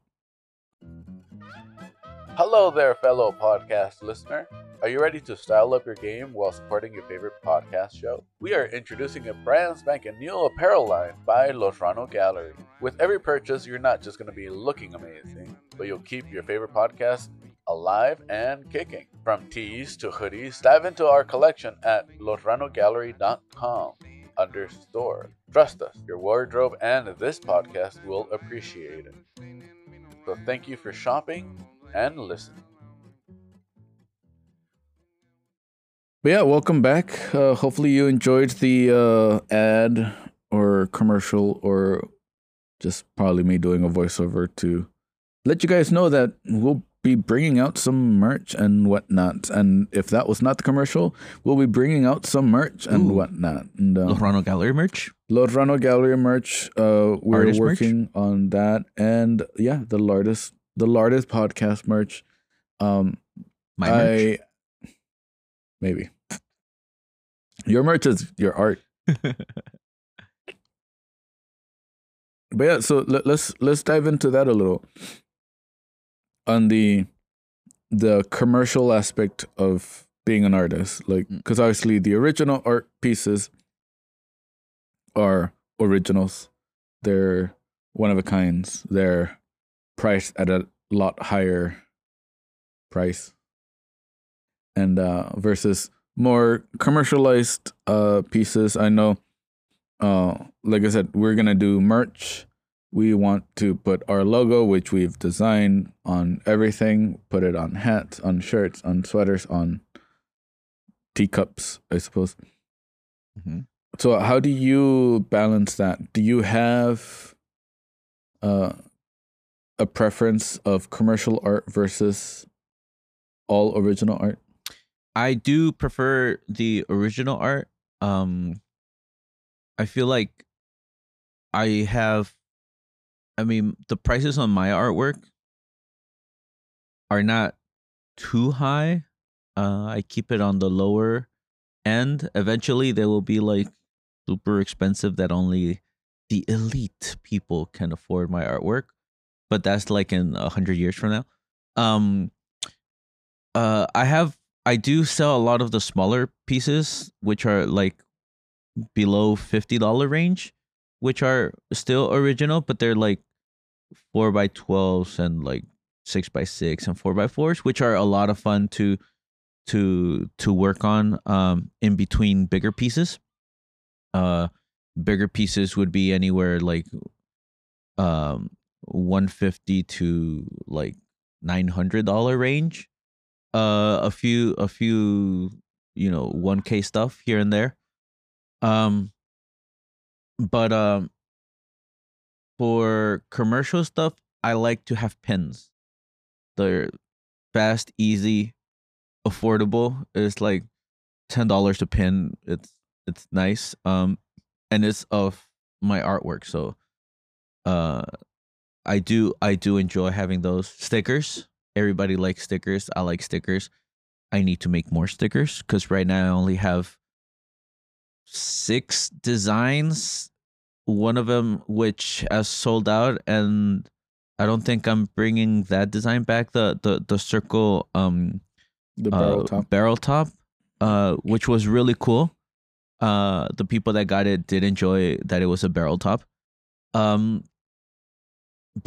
Hello there, fellow podcast listener. Are you ready to style up your game while supporting your favorite podcast show? We are introducing a brand spanking new apparel line by Los Ruano Gallery. With every purchase, you're not just going to be looking amazing, but you'll keep your favorite podcast alive and kicking. From tees to hoodies, dive into our collection at losruanogallery.com/store. Trust us, your wardrobe and this podcast will appreciate it. So thank you for shopping and listening. But yeah, welcome back. Hopefully you enjoyed the ad or commercial, or just probably me doing a voiceover to let you guys know that we'll be bringing out some merch and whatnot. And if that was not the commercial, we'll be bringing out some merch and whatnot. And, Los Ruano Gallery merch? Los Ruano Gallery merch. We're artist working merch? On that. And yeah, the Lardist podcast merch. My merch? Maybe. Your merch is your art. But yeah, so let's dive into that a little. On the commercial aspect of being an artist, like, because obviously the original art pieces are originals. They're one of a kinds. They're priced at a lot higher price, and versus more commercialized pieces. I know, like I said, we're gonna do merch. We want to put our logo, which we've designed, on everything, put it on hats, on shirts, on sweaters, on teacups, I suppose. Mm-hmm. So how do you balance that? Do you have a preference of commercial art versus all original art? I do prefer the original art. I feel like the prices on my artwork are not too high. I keep it on the lower end. Eventually, they will be like super expensive that only the elite people can afford my artwork. But that's like in 100 years from now. I do sell a lot of the smaller pieces, which are like below $50 range, which are still original, but they're like 4x12s and like 6x6 and 4x4s, which are a lot of fun to work on in between bigger pieces. Bigger pieces would be anywhere like 150 to like $900 range. A few, you know, 1K stuff here and there. But for commercial stuff, I like to have pins. They're fast, easy, affordable. It's like $10 a pin. It's nice. And it's of my artwork, so I do enjoy having those. Stickers. Everybody likes stickers. I like stickers. I need to make more stickers because right now I only have 6 designs, one of them which has sold out, and I don't think I'm bringing that design back, the circle, the barrel top, which was really cool. The people that got it did enjoy that it was a barrel top. But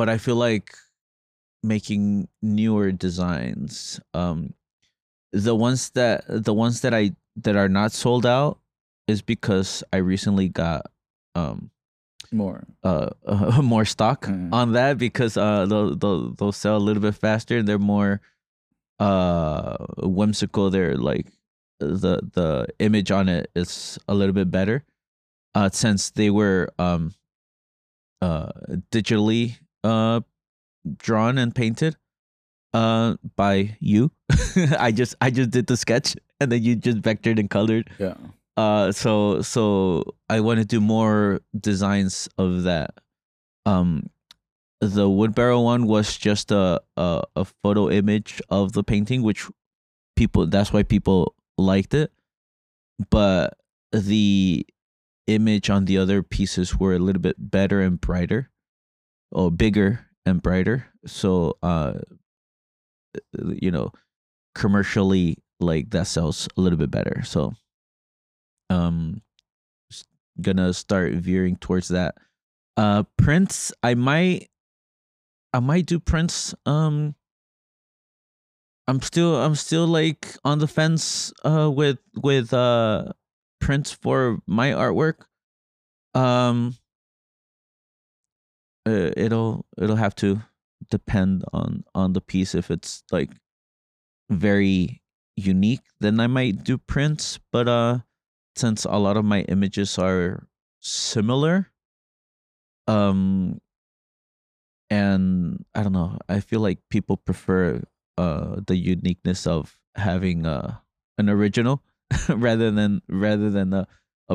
I feel like making newer designs, the ones that are not sold out, is because I recently got more stock on that, because they'll sell a little bit faster. They're more whimsical. They're like the image on it is a little bit better, since they were digitally drawn and painted by you. I just did the sketch and then you just vectored and colored. Yeah. So I want to do more designs of that. The wood barrel one was just a photo image of the painting, which that's why people liked it. But the image on the other pieces were a little bit better and brighter, or bigger and brighter. So, you know, commercially, like, that sells a little bit better. So, gonna start veering towards that. Prints, I might do prints. I'm still like on the fence with prints for my artwork. It'll have to depend on the piece. If it's like very unique, then I might do prints. But since a lot of my images are similar, and I don't know, I feel like people prefer the uniqueness of having an original rather than a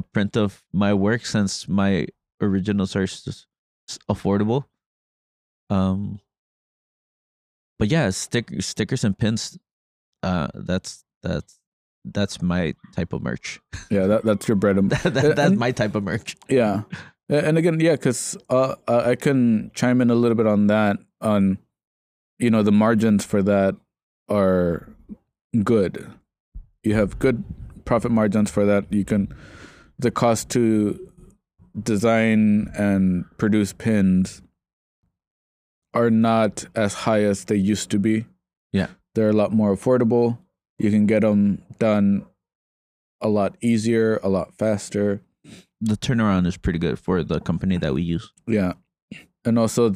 print of my work, since my originals are affordable. But yeah, stickers and pins, that's my type of merch. Yeah, that's your bread and butter. That's my type of merch. Yeah. And again, yeah, because I can chime in a little bit on that. On, you know, the margins for that are good. You have good profit margins for that. You can, the cost to design and produce pins are not as high as they used to be. Yeah. They're a lot more affordable. You can get them done a lot easier, a lot faster. The turnaround is pretty good for the company that we use. Yeah. And also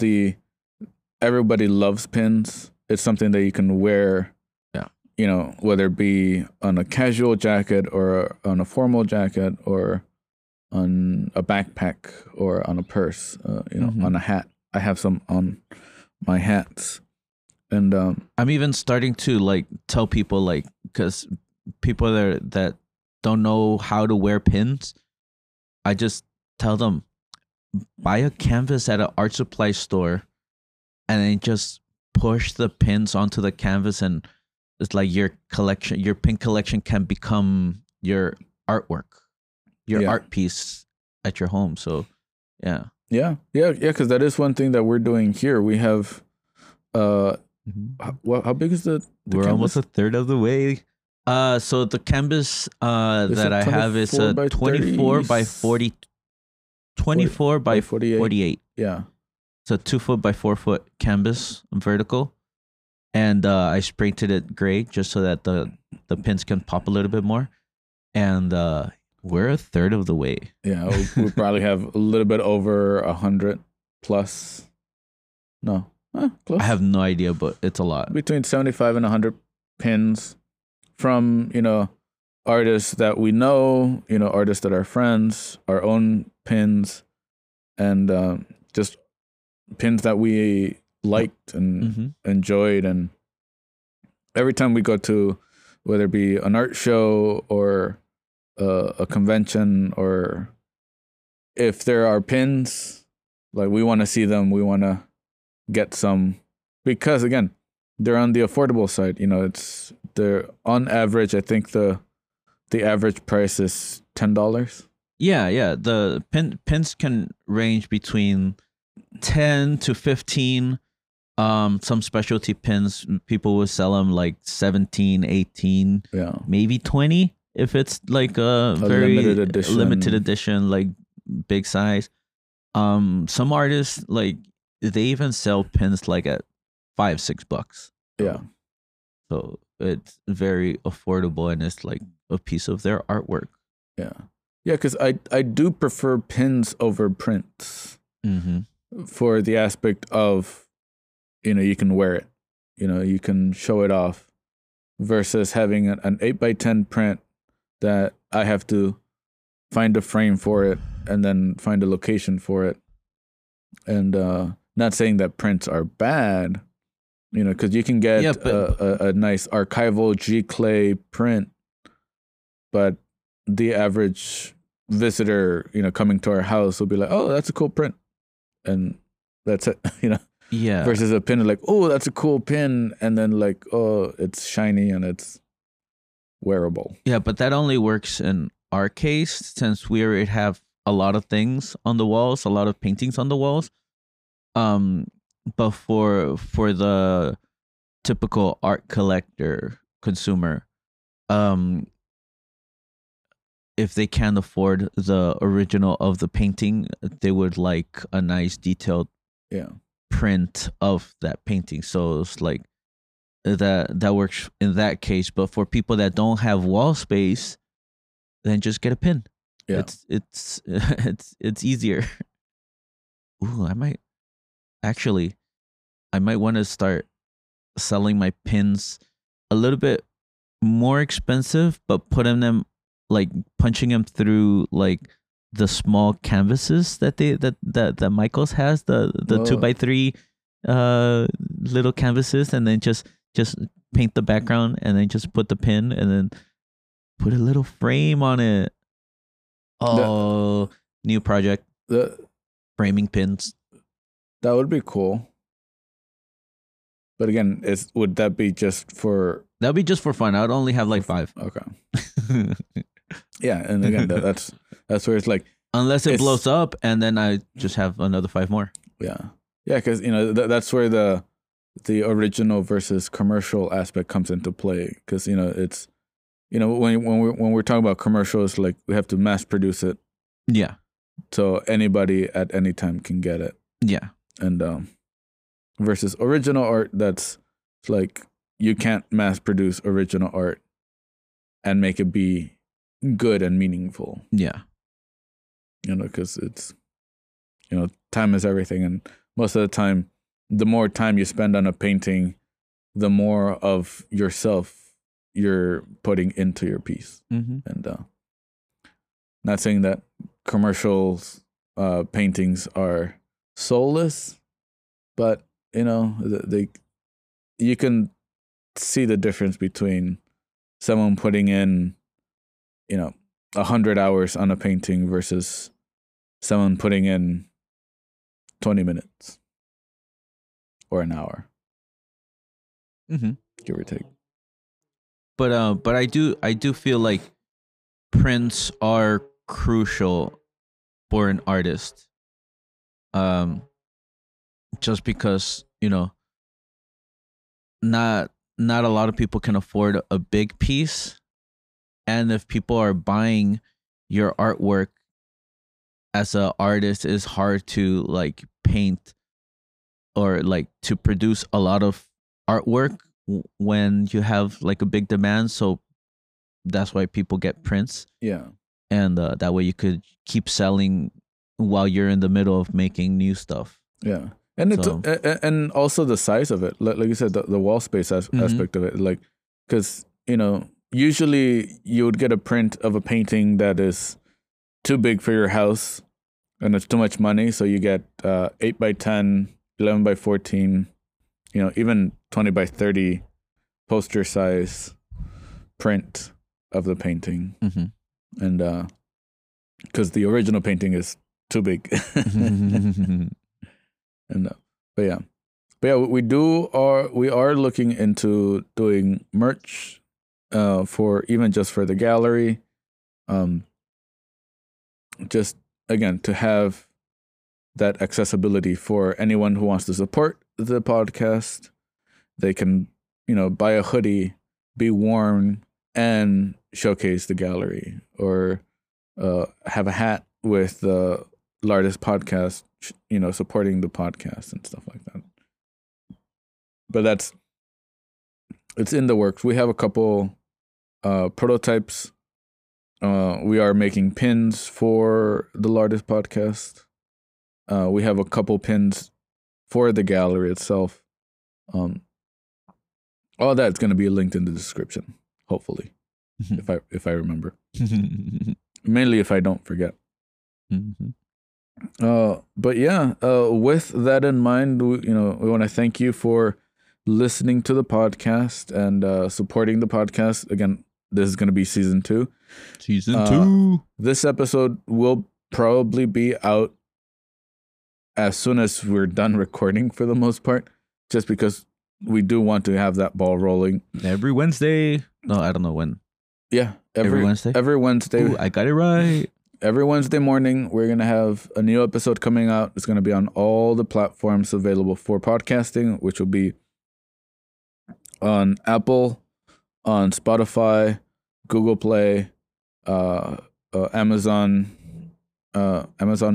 everybody loves pins. It's something that you can wear, yeah, you know, whether it be on a casual jacket or on a formal jacket or on a backpack or on a purse, you know, on a hat. I have some on my hats. And I'm even starting to like tell people, like, because people that don't know how to wear pins, I just tell them, buy a canvas at an art supply store and then just push the pins onto the canvas, and it's like your collection, your pin collection can become your artwork, your art piece at your home. So yeah, because that is one thing that we're doing here. We have how big is the we're canvas? Almost a third of the way. So the canvas that I have is a 24 by 48. Yeah. It's a 2-foot by 4-foot canvas, vertical. And I spray painted it gray just so that the pins can pop a little bit more. And we're a third of the way. Yeah, we probably have a little bit over 100 plus. No. Close. I have no idea, but it's a lot. Between 75 and 100 pins. From, you know, artists that we know, you know, artists that are friends, our own pins, and just pins that we liked and enjoyed. And every time we go to, whether it be an art show or a convention, or if there are pins, like, we want to see them, we want to get some, because again, they're on the affordable side. You know, it's, they're on average, I think the average price is $10. Yeah. The pins can range between 10 to 15. Some specialty pins, people will sell them like 17, 18, maybe 20 if it's like a very limited edition, like big size. Some artists, like, they even sell pins like at $5-$6. Yeah. So it's very affordable, and it's like a piece of their artwork. Yeah, because I do prefer pins over prints for the aspect of, you know, you can wear it, you know, you can show it off, versus having an 8x10 print that I have to find a frame for it and then find a location for it. And not saying that prints are bad, you know, because you can get a nice archival G-clay print, but the average visitor, you know, coming to our house will be like, oh, that's a cool print. And that's it, you know. Yeah. Versus a pin, like, oh, that's a cool pin. And then like, oh, it's shiny and it's wearable. Yeah, but that only works in our case, since we already have a lot of things on the walls, a lot of paintings on the walls. But for the typical art collector consumer, if they can't afford the original of the painting, they would like a nice detailed print of that painting. So it's like that works in that case. But for people that don't have wall space, then just get a pin. Yeah. It's easier. Ooh, I might want to start selling my pins a little bit more expensive, but putting them, like, punching them through like the small canvases that that Michaels has, the 2x3 little canvases, and then just paint the background and then just put the pin and then put a little frame on it. Oh, new project. Framing pins. That would be cool. But again, that would be just for fun. I would only have like 5. Okay. Yeah, and again, that's where it's like, unless it blows up, and then I just have another 5 more. Yeah, because, you know, that's where the original versus commercial aspect comes into play. Because, you know, it's, you know, when we're talking about commercials, like, we have to mass produce it. Yeah. So anybody at any time can get it. Yeah. And versus original art, that's like, you can't mass produce original art and make it be good and meaningful. Yeah. You know, because it's, you know, time is everything. And most of the time, the more time you spend on a painting, the more of yourself you're putting into your piece. And not saying that commercials paintings are soulless, but you know, they you can see the difference between someone putting in, you know, 100 hours on a painting versus someone putting in 20 minutes or an hour, give or take. But I do feel like prints are crucial for an artist, just because, you know, not a lot of people can afford a big piece, and if people are buying your artwork, as an artist, it's hard to like paint or like to produce a lot of artwork when you have like a big demand. So that's why people get prints. Yeah. And that way you could keep selling while you're in the middle of making new stuff. Yeah. And so, it's, and also the size of it, like you said, the wall space aspect of it, like, because, you know, usually you would get a print of a painting that is too big for your house and it's too much money. So you get 8 by 10, 11 by 14, you know, even 20 by 30 poster size print of the painting. And because the original painting is too big. And but yeah, we are looking into doing merch for even just for the gallery, just again to have that accessibility for anyone who wants to support the podcast. They can, you know, buy a hoodie, be warm, and showcase the gallery, or have a hat with the LARTist podcast, you know, supporting the podcast and stuff like that. But it's in the works. We have a couple prototypes. We are making pins for the LARTist podcast. We have a couple pins for the gallery itself. All that's going to be linked in the description, hopefully, if I remember. Mainly if I don't forget. But yeah, with that in mind, we want to thank you for listening to the podcast and supporting the podcast. Again, this is going to be season 2. Season 2. This episode will probably be out as soon as we're done recording, for the most part, just because we do want to have that ball rolling. Every Wednesday. No, I don't know when. Yeah, every Wednesday. Every Wednesday. Ooh, I got it right. Every Wednesday morning, we're going to have a new episode coming out. It's going to be on all the platforms available for podcasting, which will be on Apple, on Spotify, Google Play, Amazon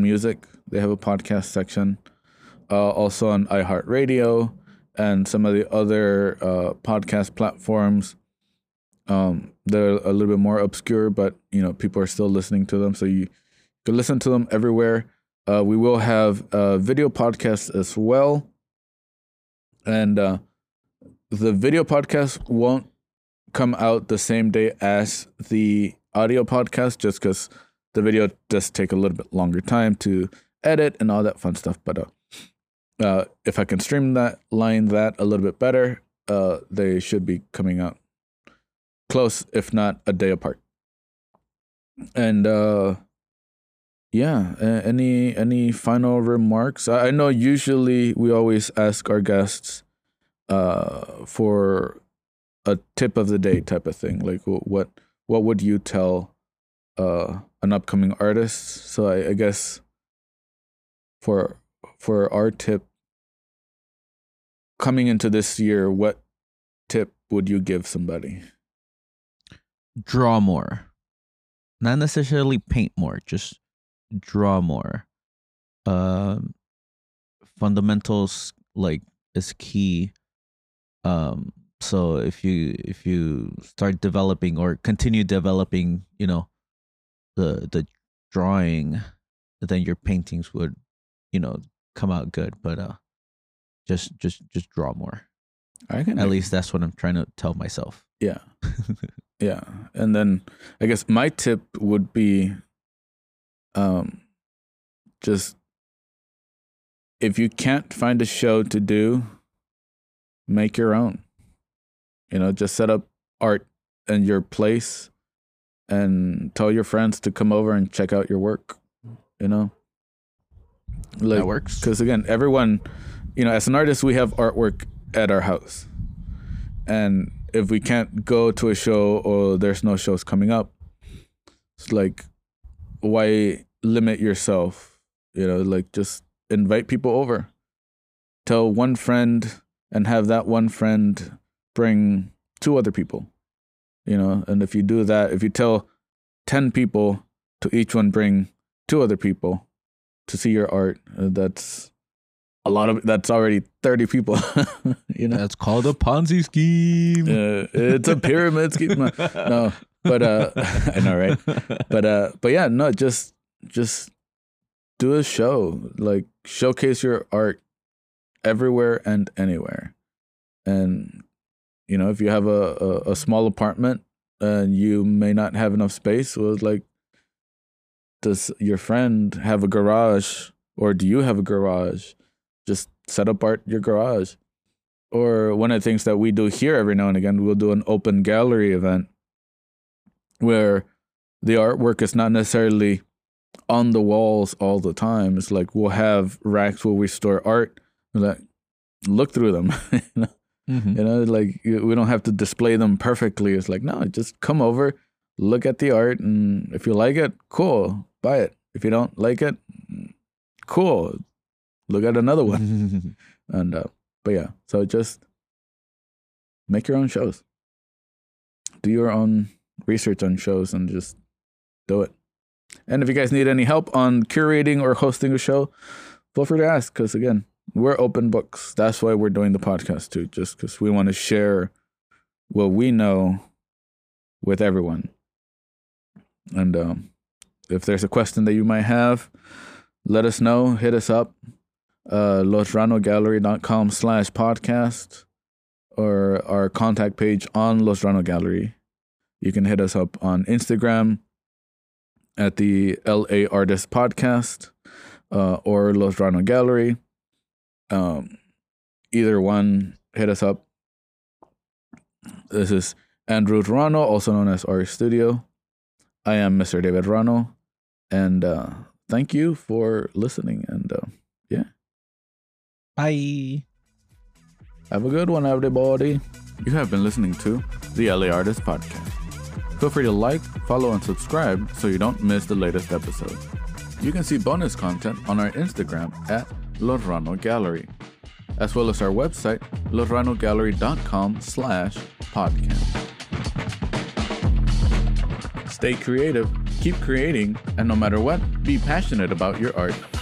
Music. They have a podcast section. Also on iHeartRadio and some of the other podcast platforms. They're a little bit more obscure, but you know, people are still listening to them, so you can listen to them everywhere. We will have video podcasts as well, and the video podcast won't come out the same day as the audio podcast, just because the video does take a little bit longer time to edit and all that fun stuff. But if I can streamline that a little bit better, they should be coming out close, if not a day apart. And yeah, any final remarks? I know usually we always ask our guests for a tip of the day type of thing, like what would you tell an upcoming artist? So I guess for our tip coming into this year, what tip would you give somebody? Draw more. Not necessarily paint more, just draw more. Fundamentals like is key. So if you start developing or continue developing, you know, the drawing, then your paintings would, you know, come out good. But just draw more. At least that's what I'm trying to tell myself. Yeah. Yeah. And then I guess my tip would be just if you can't find a show to do, make your own. You know, just set up art in your place and tell your friends to come over and check out your work, you know? Like, that works. Because again, everyone, you know, as an artist, we have artwork at our house. And if we can't go to a show or there's no shows coming up, it's like, why limit yourself? You know, like just invite people over. Tell one friend and have that one friend bring two other people, you know? And if you do that, if you tell 10 people to each one bring two other people to see your art, that's a lot of, that's already 30 people, you know? That's called a Ponzi scheme. It's a pyramid scheme. No, but, I know, right? But yeah, no, just do a show, like showcase your art everywhere and anywhere. And, you know, if you have a small apartment and you may not have enough space, well, like, does your friend have a garage, or do you have a garage? Just set up art in your garage. Or one of the things that we do here every now and again, we'll do an open gallery event where the artwork is not necessarily on the walls all the time. It's like we'll have racks where we store art. We're like, look through them. You know? Mm-hmm. You know, like we don't have to display them perfectly. It's like, no, just come over, look at the art, and if you like it, cool, buy it. If you don't like it, cool, look at another one. And but yeah, so just make your own shows. Do your own research on shows and just do it. And if you guys need any help on curating or hosting a show, feel free to ask, because again, we're open books. That's why we're doing the podcast too, just because we want to share what we know with everyone. And if there's a question that you might have, let us know. Hit us up, losruanogallery.com/podcast, or our contact page on Los Ruano Gallery. You can hit us up on Instagram at the LA Artist Podcast or Los Ruano Gallery. Either one, hit us up. This is Andrew Ruano, also known as Ari Studio. I am Mr. David Ruano, and thank you for listening. And yeah, bye. Have a good one, everybody. You have been listening to the LA Artist Podcast. Feel free to like, follow, and subscribe so you don't miss the latest episode. You can see bonus content on our Instagram at Los Ruano Gallery, as well as our website, losruanogallery.com/podcast. Stay creative, keep creating, and no matter what, be passionate about your art.